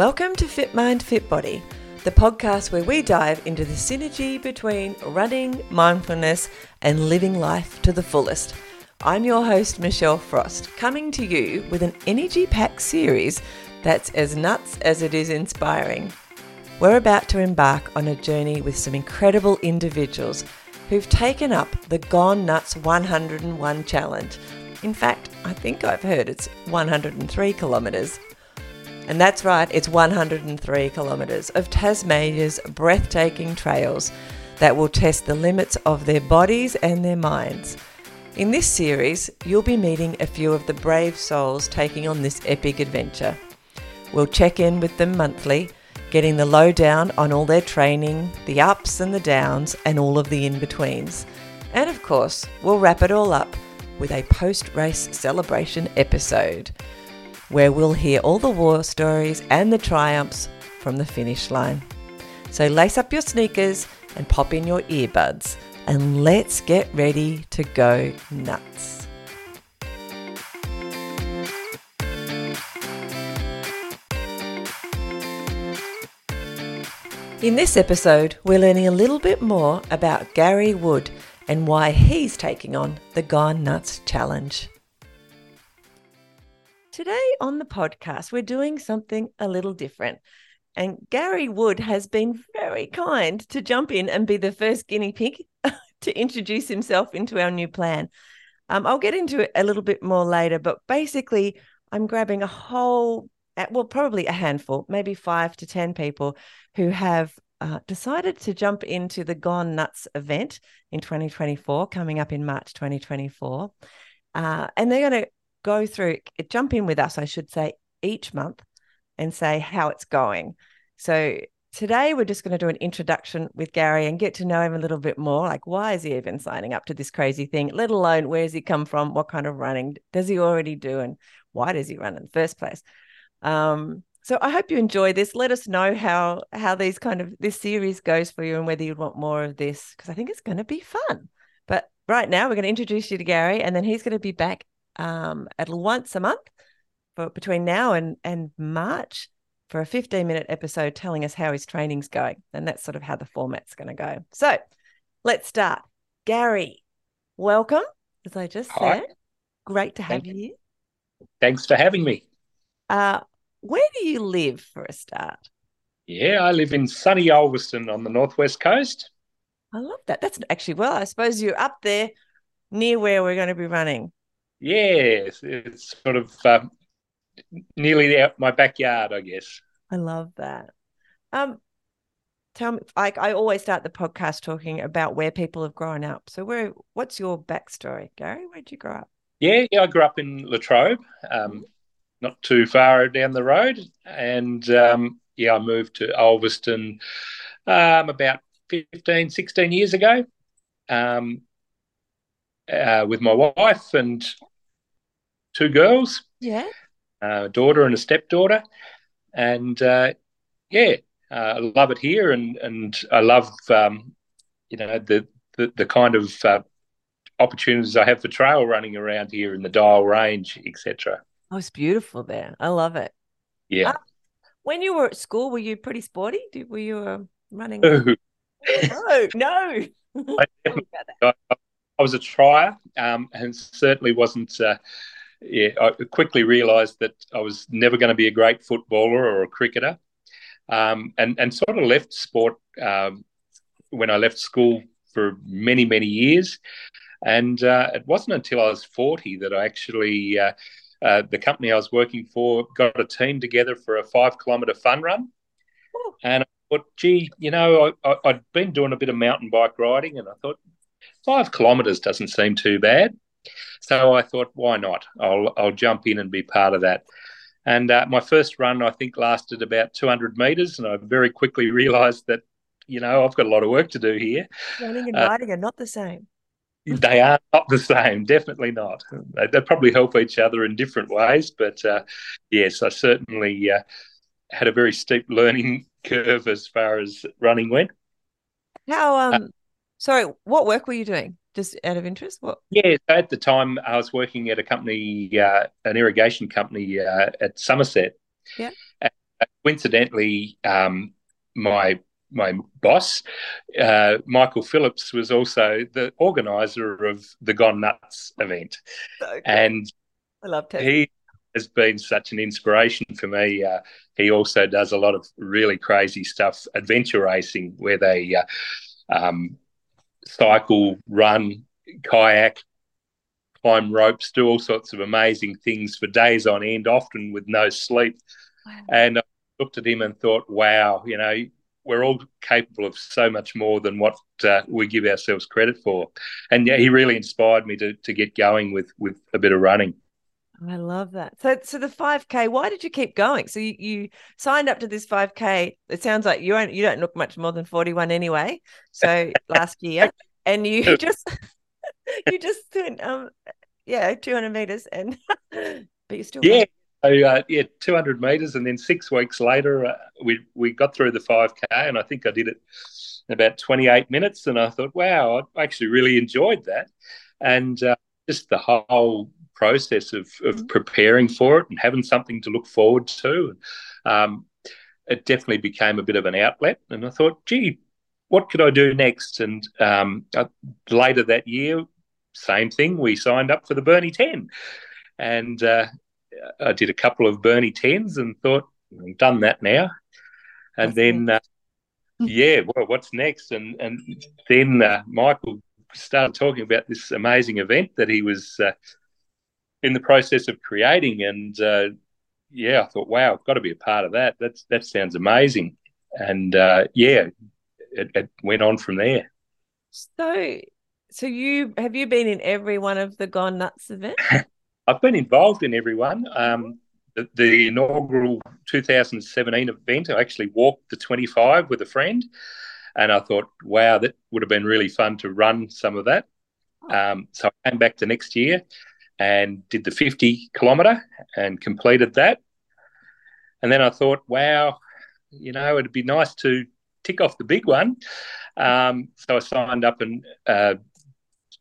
Welcome to Fit Mind Fit Body, the podcast where we dive into the synergy between running, mindfulness, and living life to the fullest. I'm your host, Michelle Frost, coming to you with an energy-packed series that's as nuts as it is inspiring. We're about to embark on a journey with some incredible individuals who've taken up the Gone Nuts 101 challenge. In fact, I think I've heard it's 103 kilometres. And that's right, it's 103 kilometres of Tasmania's breathtaking trails that will test the limits of their bodies and their minds. In this series, you'll be meeting a few of the brave souls taking on this epic adventure. We'll check in with them monthly, getting the lowdown on all their training, the ups and the downs, and all of the in-betweens. And of course, we'll wrap it all up with a post-race celebration episode, where we'll hear all the war stories and the triumphs from the finish line. So lace up your sneakers and pop in your earbuds, and let's get ready to go nuts. In this episode, we're learning a little bit more about Garry Wood and why he's taking on the Gone Nuts Challenge. Today on the podcast, we're doing something a little different. And Garry Wood has been very kind to jump in and be the first guinea pig to introduce himself into our new plan. I'll get into it a little bit more later, but basically I'm grabbing a whole, well, probably a handful, maybe 5 to 10 people who have decided to jump into the Gone Nuts event in 2024, coming up in March 2024. And they're going to go through, jump in with us, I should say, each month and say how it's going. So today we're just going to do an introduction with Garry and get to know him a little bit more. Like, why is he even signing up to this crazy thing, let alone where's he come from, what kind of running does he already do, and why does he run in the first place? So I hope you enjoy this. Let us know how these kind of this series goes for you and whether you'd want more of this, because I think it's going to be fun. But right now we're going to introduce you to Garry, and then he's going to be back at once a month for between now and March for a 15-minute episode telling us how his training's going. And that's sort of how the format's going to go. So let's start. Garry, welcome, as I just said. Great to have you here. Thanks for having me. Where do you live for a start? Yeah, I live in sunny Ulverstone on the northwest coast. I love that. That's actually, well, I suppose you're up there near where we're going to be running. Yes, it's sort of nearly out my backyard, I guess. I love that. Tell me, I always start the podcast talking about where people have grown up. So what's your backstory, Garry? Where did you grow up? Yeah, I grew up in Latrobe, not too far down the road. And, I moved to Ulverstone about 15, 16 years ago with my wife and two girls, a daughter and a stepdaughter, and I love it here, and I love the kind of opportunities I have for trail running around here in the Dial Range, etc. Oh, it's beautiful there. I love it. Yeah. When you were at school, were you pretty sporty? Were you running? No. I was a trier, and certainly wasn't. I quickly realised that I was never going to be a great footballer or a cricketer, and sort of left sport when I left school for many years. And it wasn't until I was 40 that I actually the company I was working for got a team together for a 5-kilometre fun run. Ooh. And I thought, I'd been doing a bit of mountain bike riding, and I thought, 5 kilometres doesn't seem too bad. So I thought, why not? I'll jump in and be part of that. And my first run, I think, lasted about 200 metres, and I very quickly realised that, I've got a lot of work to do here. Running and riding are not the same. They are not the same, definitely not. They probably help each other in different ways, but, yes, I certainly had a very steep learning curve as far as running went. How sorry, what work were you doing? Just out of interest? Yeah, at the time I was working at a company, an irrigation company at Somerset. Yeah. And coincidentally, my boss, Michael Phillips, was also the organizer of the Gone Nuts event. So and I loved him. He has been such an inspiration for me. He also does a lot of really crazy stuff, adventure racing, where they cycle, run, kayak, climb ropes, do all sorts of amazing things for days on end, often with no sleep. Wow. And I looked at him and thought, wow, you know, we're all capable of so much more than what we give ourselves credit for. And yeah, he really inspired me to get going with a bit of running. I love that. So the 5K, why did you keep going? So you signed up to this 5K. It sounds like you don't look much more than 41 anyway. So last year, and you just did 200 meters, and but you still won. So, 200 metres, and then 6 weeks later we got through the 5K, and I think I did it in about 28 minutes, and I thought, wow, I actually really enjoyed that. And just the whole process of preparing for it and having something to look forward to, it definitely became a bit of an outlet, and I thought, gee, what could I do next? And later that year, same thing, we signed up for the Burnie Ten, and I did a couple of Burnie Tens and thought, I've done that now. And then, what's next? And then Michael started talking about this amazing event that he was in the process of creating. And, I thought, wow, I've got to be a part of that. That sounds amazing. And, it went on from there. So have you been in every one of the Gone Nuts events? I've been involved in everyone. The inaugural 2017 event, I actually walked the 25 with a friend, and I thought, wow, that would have been really fun to run some of that. So I came back the next year and did the 50-kilometre and completed that. And then I thought, wow, you know, it'd be nice to tick off the big one. So I signed up and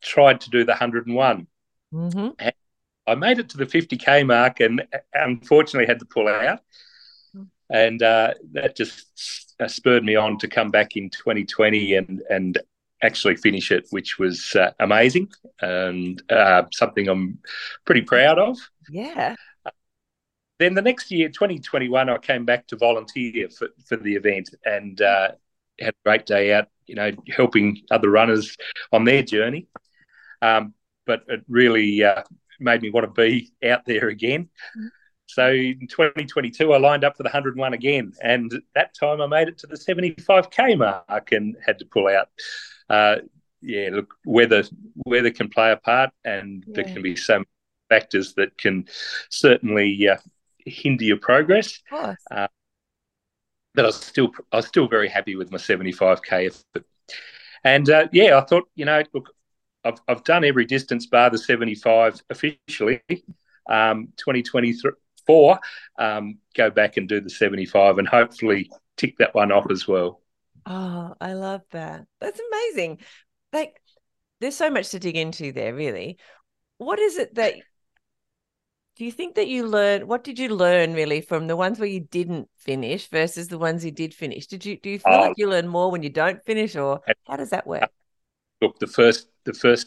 tried to do the 101. Mm-hmm. And I made it to the 50K mark and unfortunately had to pull out, and that just spurred me on to come back in 2020 and actually finish it, which was amazing and something I'm pretty proud of. Yeah. Then the next year, 2021, I came back to volunteer for the event and had a great day out, you know, helping other runners on their journey. But it really made me want to be out there again. So in 2022, I lined up for the 101 again, and that time I made it to the 75K mark and had to pull out. Look, weather can play a part, and there can be so many factors that can certainly hinder your progress. Of course. But I was still very happy with my 75K effort. And, I thought, you know, look, I've done every distance bar the 75 officially. 2024, go back and do the 75 and hopefully tick that one off as well. Oh, I love that. That's amazing. Like, there's so much to dig into there, really. What is it that do you think that you learned? What did you learn really from the ones where you didn't finish versus the ones you did finish? Do you feel like you learn more when you don't finish, or how does that work? Look, the first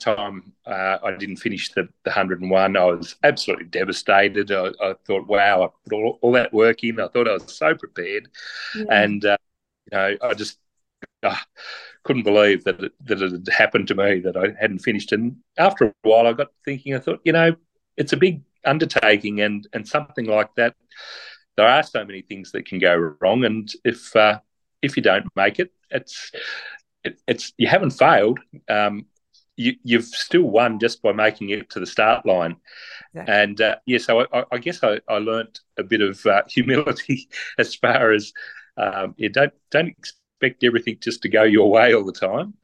time I didn't finish the 101, I was absolutely devastated. I thought, wow, I put all that work in. I thought I was so prepared. Yeah. And, I just couldn't believe that it had happened to me, that I hadn't finished. And after a while I got thinking, I thought, you know, it's a big undertaking and something like that. There are so many things that can go wrong. And if you don't make it, it's you haven't failed. You've still won just by making it to the start line. Exactly. And, so I guess I learnt a bit of humility as far as you don't expect everything just to go your way all the time.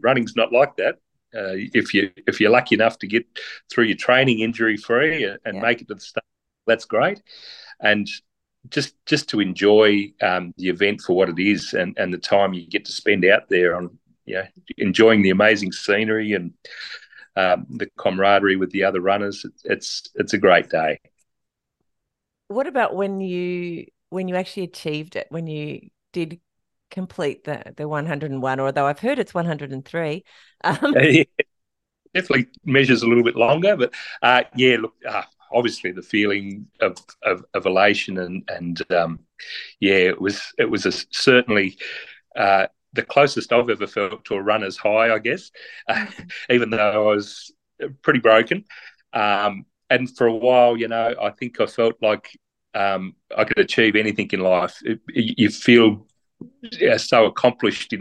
Running's not like that. If you're lucky enough to get through your training injury-free and make it to the start, that's great. And just to enjoy the event for what it is and the time you get to spend out there on, enjoying the amazing scenery and the camaraderie with the other runners. It's a great day. What about when you when you actually achieved it, when you did complete the 101, although I've heard it's 103. Yeah, definitely measures a little bit longer, but yeah, look, obviously the feeling of elation and yeah, it was certainly the closest I've ever felt to a runner's high, I guess, even though I was pretty broken. And for a while, you know, I think I felt like I could achieve anything in life. You feel so accomplished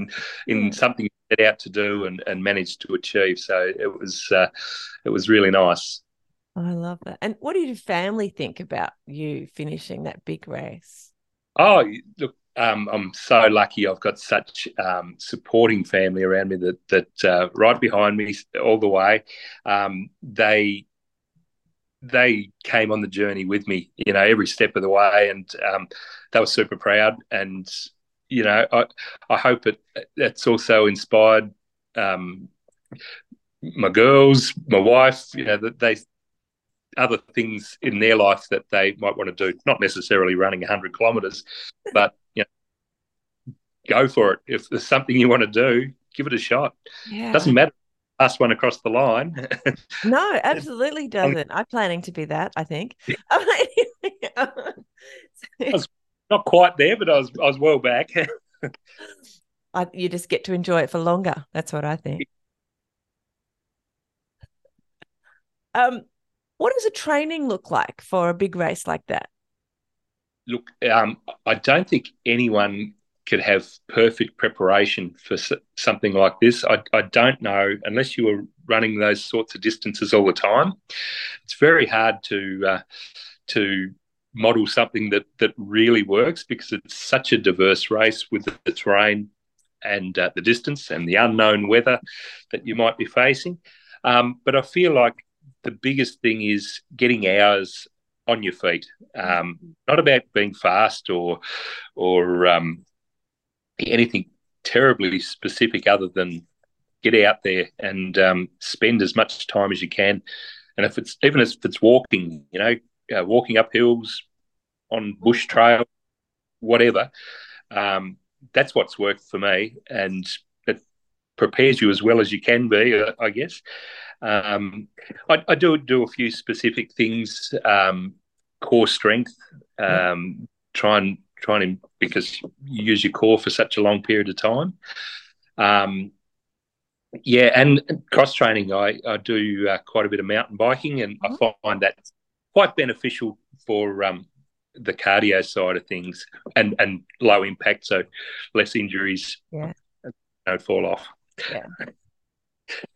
in something you set out to do and managed to achieve. So it was really nice. I love that. And what did your family think about you finishing that big race? Oh, look, I'm so lucky. I've got such supporting family around me that right behind me all the way. They came on the journey with me, you know, every step of the way, and they were super proud. And, you know, I hope that's also inspired my girls, my wife, you know, that they other things in their life that they might want to do, not necessarily running 100 kilometres, but, you know, go for it. If there's something you want to do, give it a shot. Yeah. It doesn't matter. Last one across the line. No, absolutely doesn't. I'm planning to be that, I think. Yeah. I was not quite there, but I was well back. You just get to enjoy it for longer. That's what I think. What does a training look like for a big race like that? Look, I don't think anyone could have perfect preparation for something like this. I don't know, unless you were running those sorts of distances all the time. It's very hard to model something that really works, because it's such a diverse race with the terrain and the distance and the unknown weather that you might be facing. But I feel like the biggest thing is getting hours on your feet. Not about being fast or anything terribly specific, other than get out there and spend as much time as you can. And if it's walking, you know, walking up hills, on bush trail, whatever, that's what's worked for me, and it prepares you as well as you can be, I guess. I do a few specific things, core strength, try and because you use your core for such a long period of time. Yeah, and cross training, I do quite a bit of mountain biking, and I find that quite beneficial for the cardio side of things, and low impact, so less injuries don't fall off.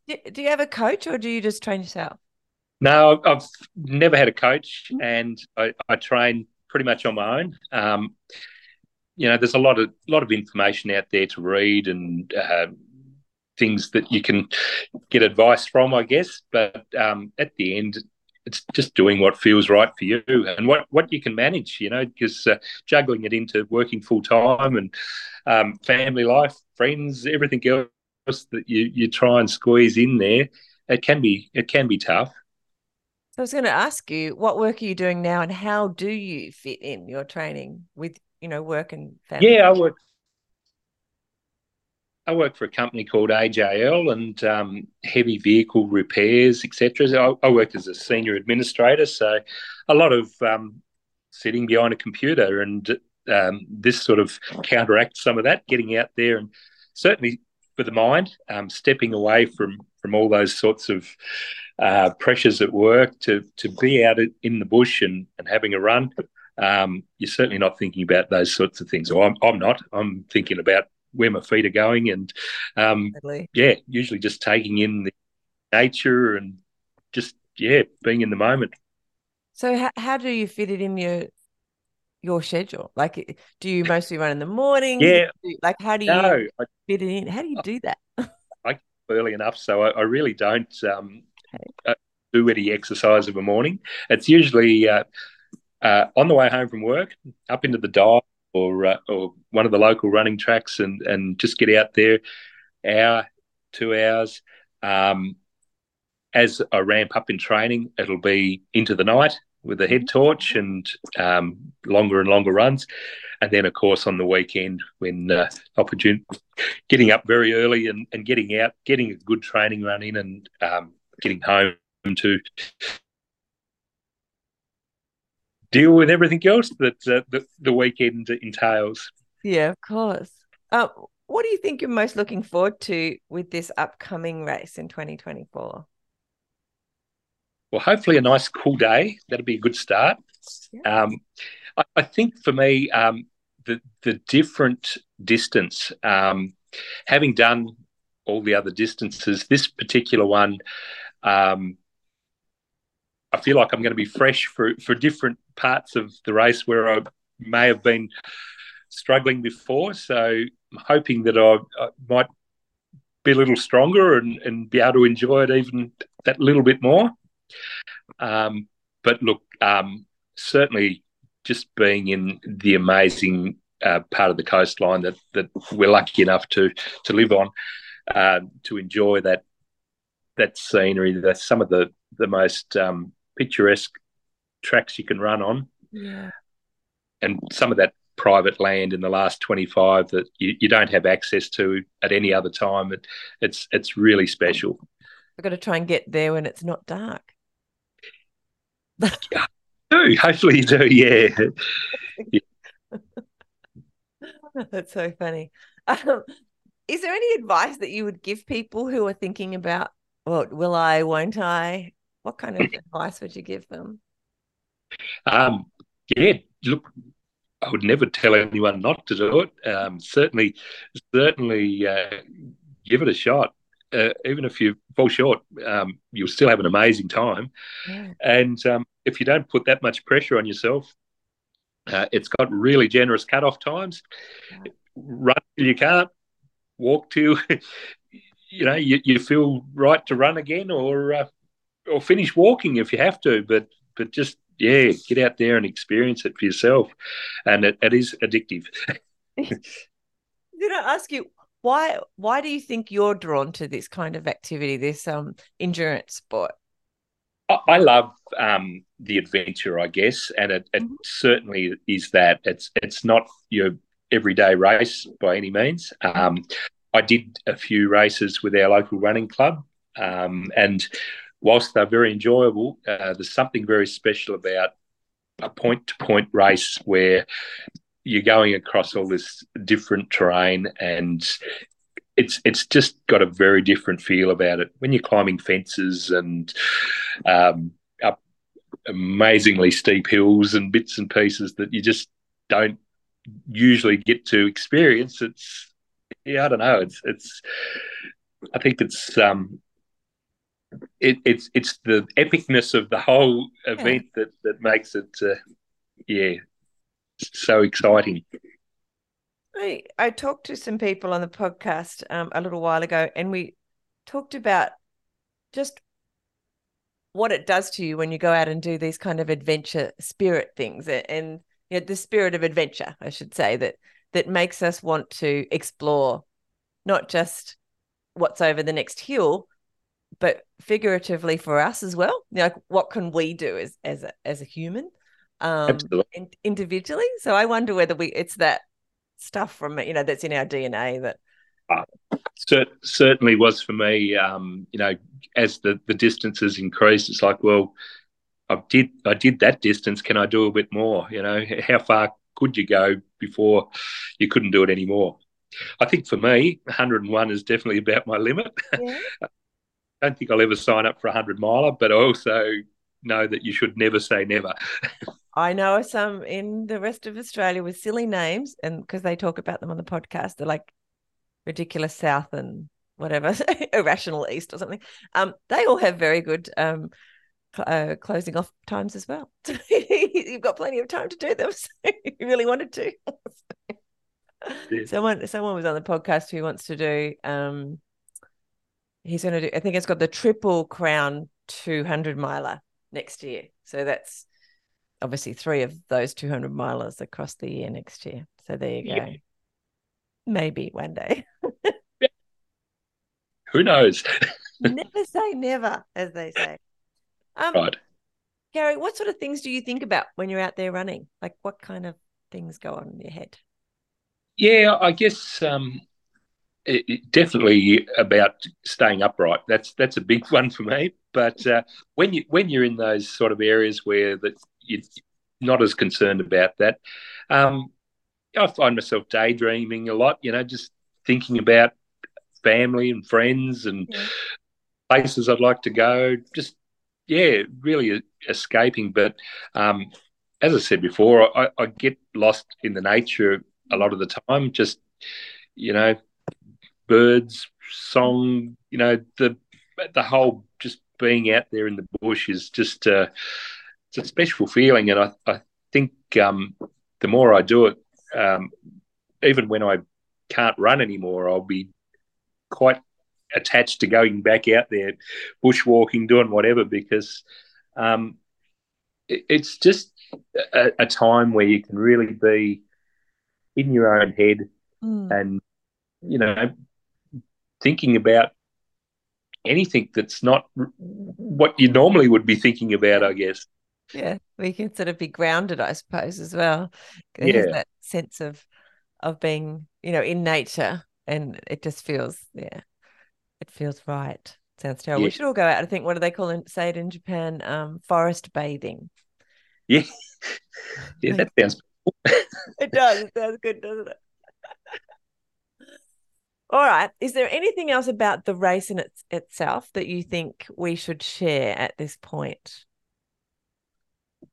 Yeah. Do you have a coach, or do you just train yourself? No, I've never had a coach, and I train pretty much on my own. You know, there's a lot of information out there to read, and things that you can get advice from, I guess. But at the end, it's just doing what feels right for you and what you can manage, you know, because juggling it into working full time and family life, friends, everything else that you try and squeeze in there, it can be tough. I was going to ask you, what work are you doing now, and how do you fit in your training with, you know, work and family? Yeah, I work for a company called AJL, and heavy vehicle repairs, etc. So I work as a senior administrator, so a lot of sitting behind a computer, and this sort of counteracts some of that, getting out there, and certainly for the mind, stepping away from all those sorts of pressures at work to be out in the bush and having a run. You're certainly not thinking about those sorts of things. Or I'm not. I'm thinking about where my feet are going, and yeah, usually just taking in the nature and just being in the moment. So how do you fit it in your schedule? Like, do you mostly run in the morning? Yeah. Like, how do you fit it in? How do you do that? I get early enough, so I really don't do any exercise of a morning. It's usually on the way home from work, up into the dial or one of the local running tracks, and just get out there, hour, 2 hours. As I ramp up in training, it'll be into the night, with a head torch and longer and longer runs. And then, of course, on the weekend when opportune, getting up very early and getting out, getting a good training run in and getting home to deal with everything else that the weekend entails. Yeah, of course. What do you think you're most looking forward to with this upcoming race in 2024? Well, hopefully a nice cool day. That'll be a good start. Yeah. I think for me, the different distance, having done all the other distances, this particular one, I feel like I'm going to be fresh for different parts of the race where I may have been struggling before. So I'm hoping that I might be a little stronger and be able to enjoy it even that little bit more. But look, certainly just being in the amazing part of the coastline that we're lucky enough to live on, to enjoy that scenery, some of the most picturesque tracks you can run on. Yeah. And some of that private land in the last 25 that you don't have access to at any other time. It's really special. I've got to try and get there when it's not dark. Hopefully you do, yeah. That's so funny. Is there any advice that you would give people who are thinking about, well, will I, won't I? What kind of advice would you give them? Yeah, look, I would never tell anyone not to do it. Certainly, give it a shot. Even if you fall short, you'll still have an amazing time. Yeah. And if you don't put that much pressure on yourself, it's got really generous cut-off times. Yeah. Run till you can't, walk till you feel right to run again, or finish walking if you have to. But just get out there and experience it for yourself. And it is addictive. Did I ask you? Why do you think you're drawn to this kind of activity, this endurance sport? I love the adventure, I guess, and it certainly is that. It's not your everyday race by any means. I did a few races with our local running club, and whilst they're very enjoyable, there's something very special about a point-to-point race where you're going across all this different terrain, and it's just got a very different feel about it. When you're climbing fences and up amazingly steep hills and bits and pieces that you just don't usually get to experience, I think it's the epicness of the whole event that makes it so exciting. I talked to some people on the podcast a little while ago, and we talked about just what it does to you when you go out and do these kind of adventure spirit things, and the spirit of adventure, I should say, that makes us want to explore not just what's over the next hill, but figuratively for us as well. Like, what can we do as a human? Individually. So I wonder whether it's that stuff from that's in our DNA that certainly was for me. As the distances increased, it's like, well, I did that distance, can I do a bit more? How far could you go before you couldn't do it anymore? I think for me, 101 is definitely about my limit. Yeah. I don't think I'll ever sign up for 100 miler, but I also know that you should never say never. I know some in the rest of Australia with silly names, and because they talk about them on the podcast, they're like Ridiculous South and whatever, Irrational East or something. They all have very good closing off times as well. You've got plenty of time to do them, so if you really wanted to. Yeah. Someone was on the podcast who wants to do. He's going to do. I think it's got the Triple Crown 200 miler next year. So that's obviously 3 of those 200 milers across the year next year. So there you go. Yeah. Maybe one day. Who knows? Never say never, as they say. Right. Garry, what sort of things do you think about when you're out there running? Like, what kind of things go on in your head? Yeah, I guess definitely about staying upright. That's a big one for me. But when you're in those sort of areas where that you're not as concerned about that, I find myself daydreaming a lot. You know, just thinking about family and friends and places I'd like to go. Just really escaping. But as I said before, I get lost in the nature a lot of the time. Just, you know, birds, song, you know, the whole just being out there in the bush is just it's a special feeling. And I think the more I do it, even when I can't run anymore, I'll be quite attached to going back out there bushwalking, doing whatever, because it's just a time where you can really be in your own head and, you know, thinking about anything that's not what you normally would be thinking about, I guess. Yeah, we can sort of be grounded, I suppose, as well. There's that sense of being, you know, in nature, and it just feels, it feels right. Sounds terrible. Yeah. We should all go out. I think, what do they call it? Say it in Japan, forest bathing. Yeah. Yeah, that sounds cool. It does. It sounds good, doesn't it? All right. Is there anything else about the race in itself that you think we should share at this point?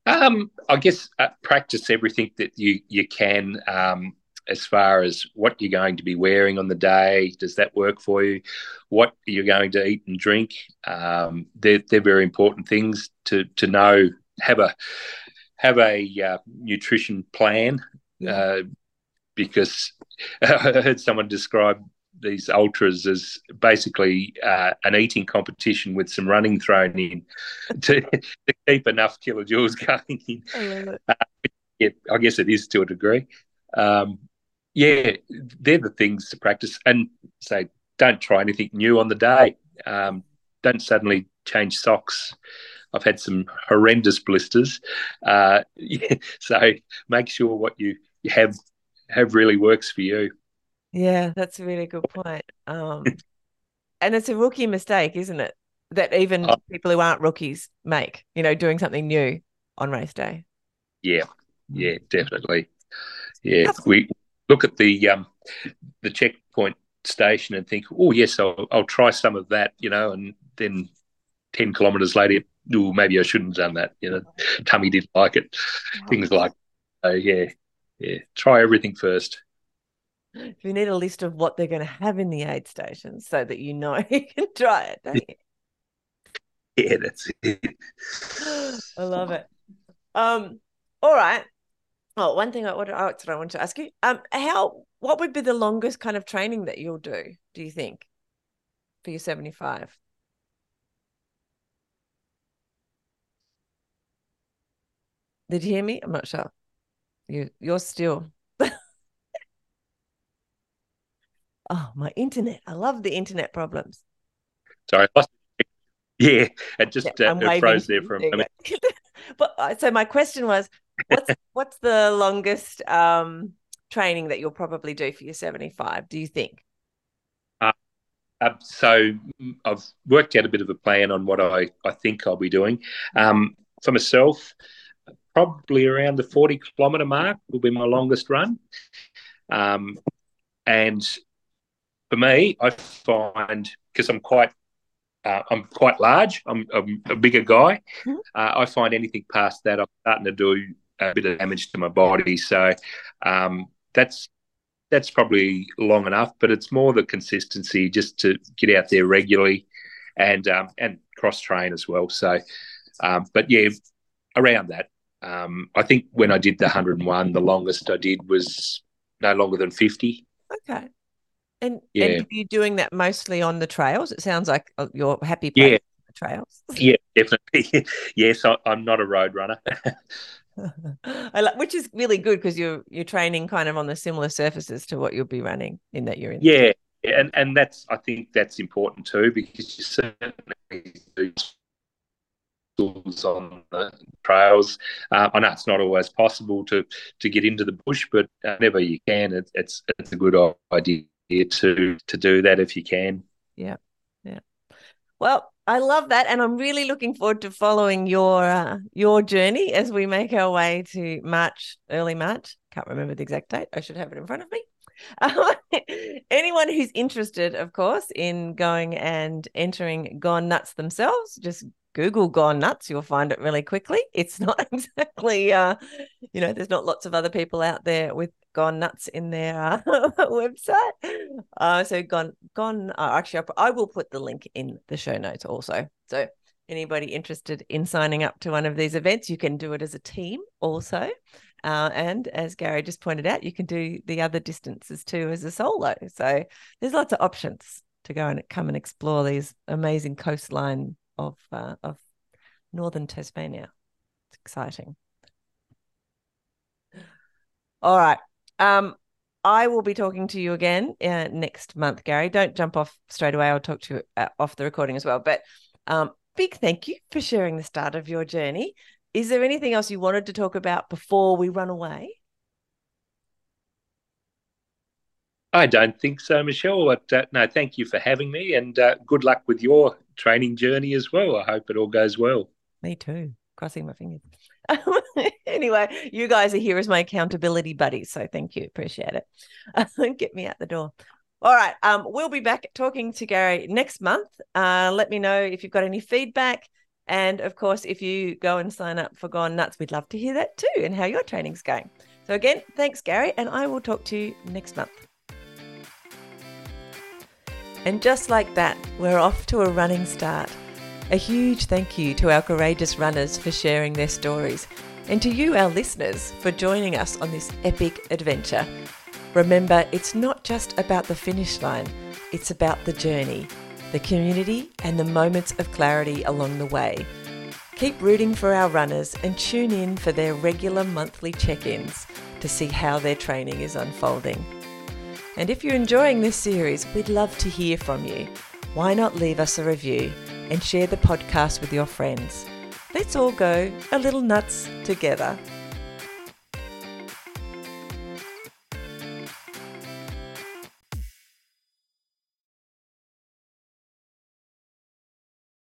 I guess practice everything that you can, as far as what you're going to be wearing on the day. Does that work for you? What are you going to eat and drink? They're very important things to know. Have a nutrition plan, because I heard someone describe these ultras as basically an eating competition with some running thrown in to keep enough kilojoules going in. I love it. Yeah, I guess it is to a degree. They're the things to practice, and say don't try anything new on the day. Don't suddenly change socks. I've had some horrendous blisters. So make sure what you have really works for you. Yeah, that's a really good point. And it's a rookie mistake, isn't it, that even people who aren't rookies make, you know, doing something new on race day. Yeah, definitely. Yeah, we look at the checkpoint station and think, oh, yes, I'll try some of that, you know, and then 10 kilometres later, oh, maybe I shouldn't have done that, you know, tummy didn't like it, things like that. So, try everything first. If you need a list of what they're going to have in the aid station so that you know you can try it, don't you? Yeah, that's it. I love it. All right. Oh, one thing I wanted to ask you. What would be the longest kind of training that you'll do you think, for your 75? Did you hear me? I'm not sure. You're still. Oh, my internet. I love the internet problems. Sorry. Yeah, it just it froze there for a moment. But so my question was, what's the longest training that you'll probably do for your 75, do you think? So I've worked out a bit of a plan on what I think I'll be doing. For myself, probably around the 40-kilometre mark will be my longest run. And for me, I find, because I'm quite large, I'm a bigger guy, I find anything past that I'm starting to do a bit of damage to my body. So that's probably long enough, but it's more the consistency, just to get out there regularly and cross train as well. So but yeah, around that. I think when I did the 101, the longest I did was no longer than 50. Okay. And you're doing that mostly on the trails? It sounds like you're happy playing on the trails. Yeah, definitely. Yes, I'm not a road runner. Which is really good, because you're training kind of on the similar surfaces to what you'll be running, in that you're in. Yeah, and that's, I think that's important too, because you certainly do trails on the trails. I know it's not always possible to get into the bush, but whenever you can, it's a good idea to do that if you can. Yeah, yeah. Well, I love that, and I'm really looking forward to following your journey as we make our way to March, early March. Can't remember the exact date. I should have it in front of me. Anyone who's interested, of course, in going and entering Gone Nuts themselves, just Google Gone Nuts. You'll find it really quickly. It's not exactly, there's not lots of other people out there with Gone Nuts in their website. I will put the link in the show notes also. So anybody interested in signing up to one of these events, you can do it as a team also. And as Garry just pointed out, you can do the other distances too as a solo. So there's lots of options to go and come and explore these amazing coastline of northern Tasmania. It's exciting. All right. I will be talking to you again next month, Garry. Don't jump off straight away. I'll talk to you off the recording as well. But big thank you for sharing the start of your journey. Is there anything else you wanted to talk about before we run away? I don't think so, Michelle. But, no, thank you for having me, and good luck with your training journey as well. I hope it all goes well. Me too. Crossing my fingers. Anyway, you guys are here as my accountability buddies, so thank you. Appreciate it. Get me out the door. All right. We'll be back talking to Garry next month. Let me know if you've got any feedback. And, of course, if you go and sign up for Gone Nuts, we'd love to hear that too, and how your training's going. So, again, thanks, Garry, and I will talk to you next month. And just like that, we're off to a running start. A huge thank you to our courageous runners for sharing their stories, and to you, our listeners, for joining us on this epic adventure. Remember, it's not just about the finish line, it's about the journey, the community, and the moments of clarity along the way. Keep rooting for our runners and tune in for their regular monthly check-ins to see how their training is unfolding. And if you're enjoying this series, we'd love to hear from you. Why not leave us a review and share the podcast with your friends? Let's all go a little nuts together.